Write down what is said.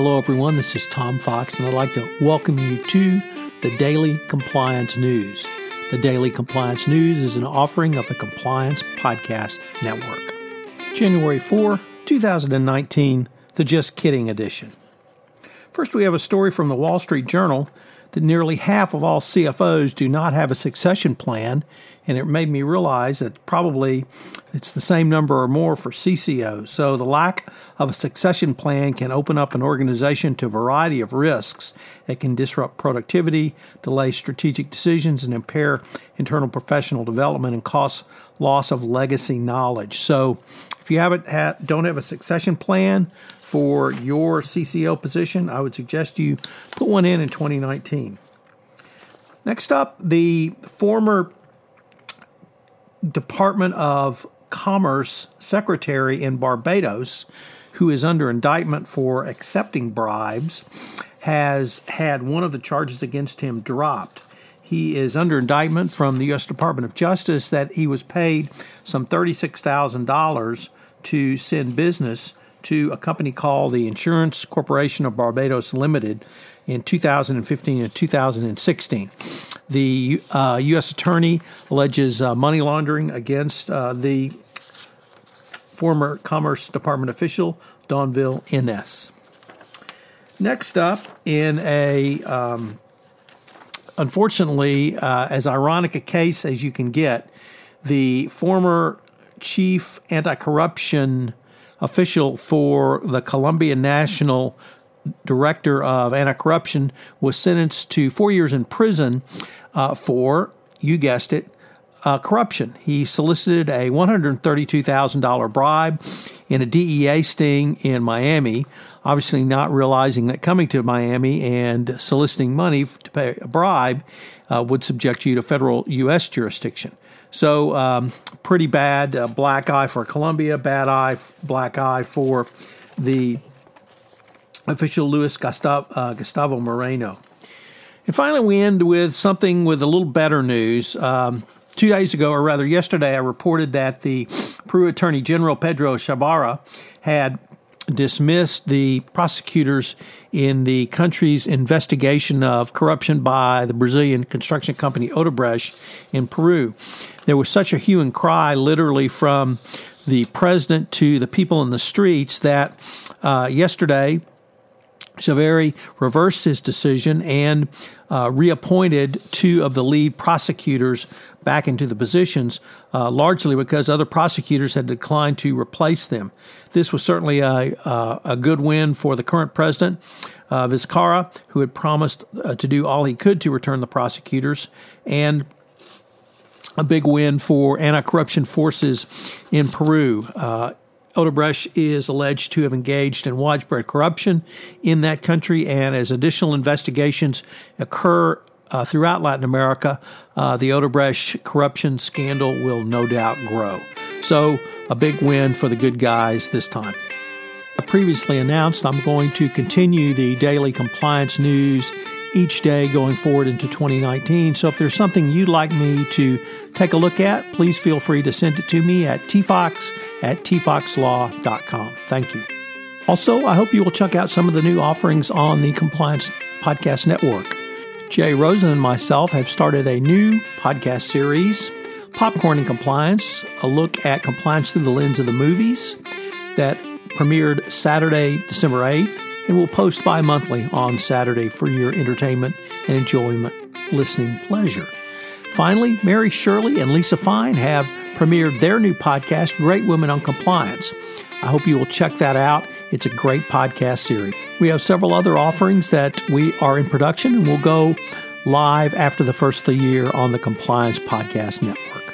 Hello, everyone. This is Tom Fox, and I'd like to welcome you to the Daily Compliance News. The Daily Compliance News is an offering of the Compliance Podcast Network. January 4, 2019, the Just Kidding edition. First, we have a story from the Wall Street Journal that nearly half of all CFOs do not have a succession plan, and it made me realize that probably it's the same number or more for CCOs. So the lack of a succession plan can open up an organization to a variety of risks. It can disrupt productivity, delay strategic decisions, and impair internal professional development and cause loss of legacy knowledge. So if you don't have a succession plan for your CCO position, I would suggest you put one in 2019. Next up, the former Department of Commerce Secretary in Barbados, who is under indictment for accepting bribes, has had one of the charges against him dropped. He is under indictment from the U.S. Department of Justice that he was paid some $36,000 to send business to a company called the Insurance Corporation of Barbados Limited in 2015 and 2016. The U.S. attorney alleges money laundering against the former Commerce Department official, Donville N.S. Next up, in a unfortunately as ironic a case as you can get, the former chief anti-corruption official for the Colombian National Director of Anti-Corruption was sentenced to 4 years in prison for, you guessed it, corruption. He solicited a $132,000 bribe in a DEA sting in Miami, obviously not realizing that coming to Miami and soliciting money to pay a bribe would subject you to federal U.S. jurisdiction. So pretty bad black eye for Colombia, black eye for the official Luis Gustavo Moreno. And finally, we end with something with a little better news. Yesterday, I reported that the Peru Attorney General Pedro Chávarry had dismissed the prosecutors in the country's investigation of corruption by the Brazilian construction company Odebrecht in Peru. There was such a hue and cry, literally from the president to the people in the streets, that yesterday Chávarry reversed his decision and reappointed two of the lead prosecutors back into the positions, largely because other prosecutors had declined to replace them. This was certainly a good win for the current president, Vizcarra, who had promised to do all he could to return the prosecutors, and a big win for anti-corruption forces in Peru. Odebrecht is alleged to have engaged in widespread corruption in that country, and as additional investigations occur throughout Latin America, the Odebrecht corruption scandal will no doubt grow. So, a big win for the good guys this time. I previously announced I'm going to continue the Daily Compliance News each day going forward into 2019. So if there's something you'd like me to take a look at, please feel free to send it to me at tfox@tfoxlaw.com. Thank you. Also, I hope you will check out some of the new offerings on the Compliance Podcast Network. Jay Rosen and myself have started a new podcast series, Popcorn and Compliance, a look at compliance through the lens of the movies, that premiered Saturday, December 8th. And we'll post bi-monthly on Saturday for your entertainment and enjoyment listening pleasure. Finally, Mary Shirley and Lisa Fine have premiered their new podcast, Great Women on Compliance. I hope you will check that out. It's a great podcast series. We have several other offerings that we are in production, and we'll go live after the first of the year on the Compliance Podcast Network.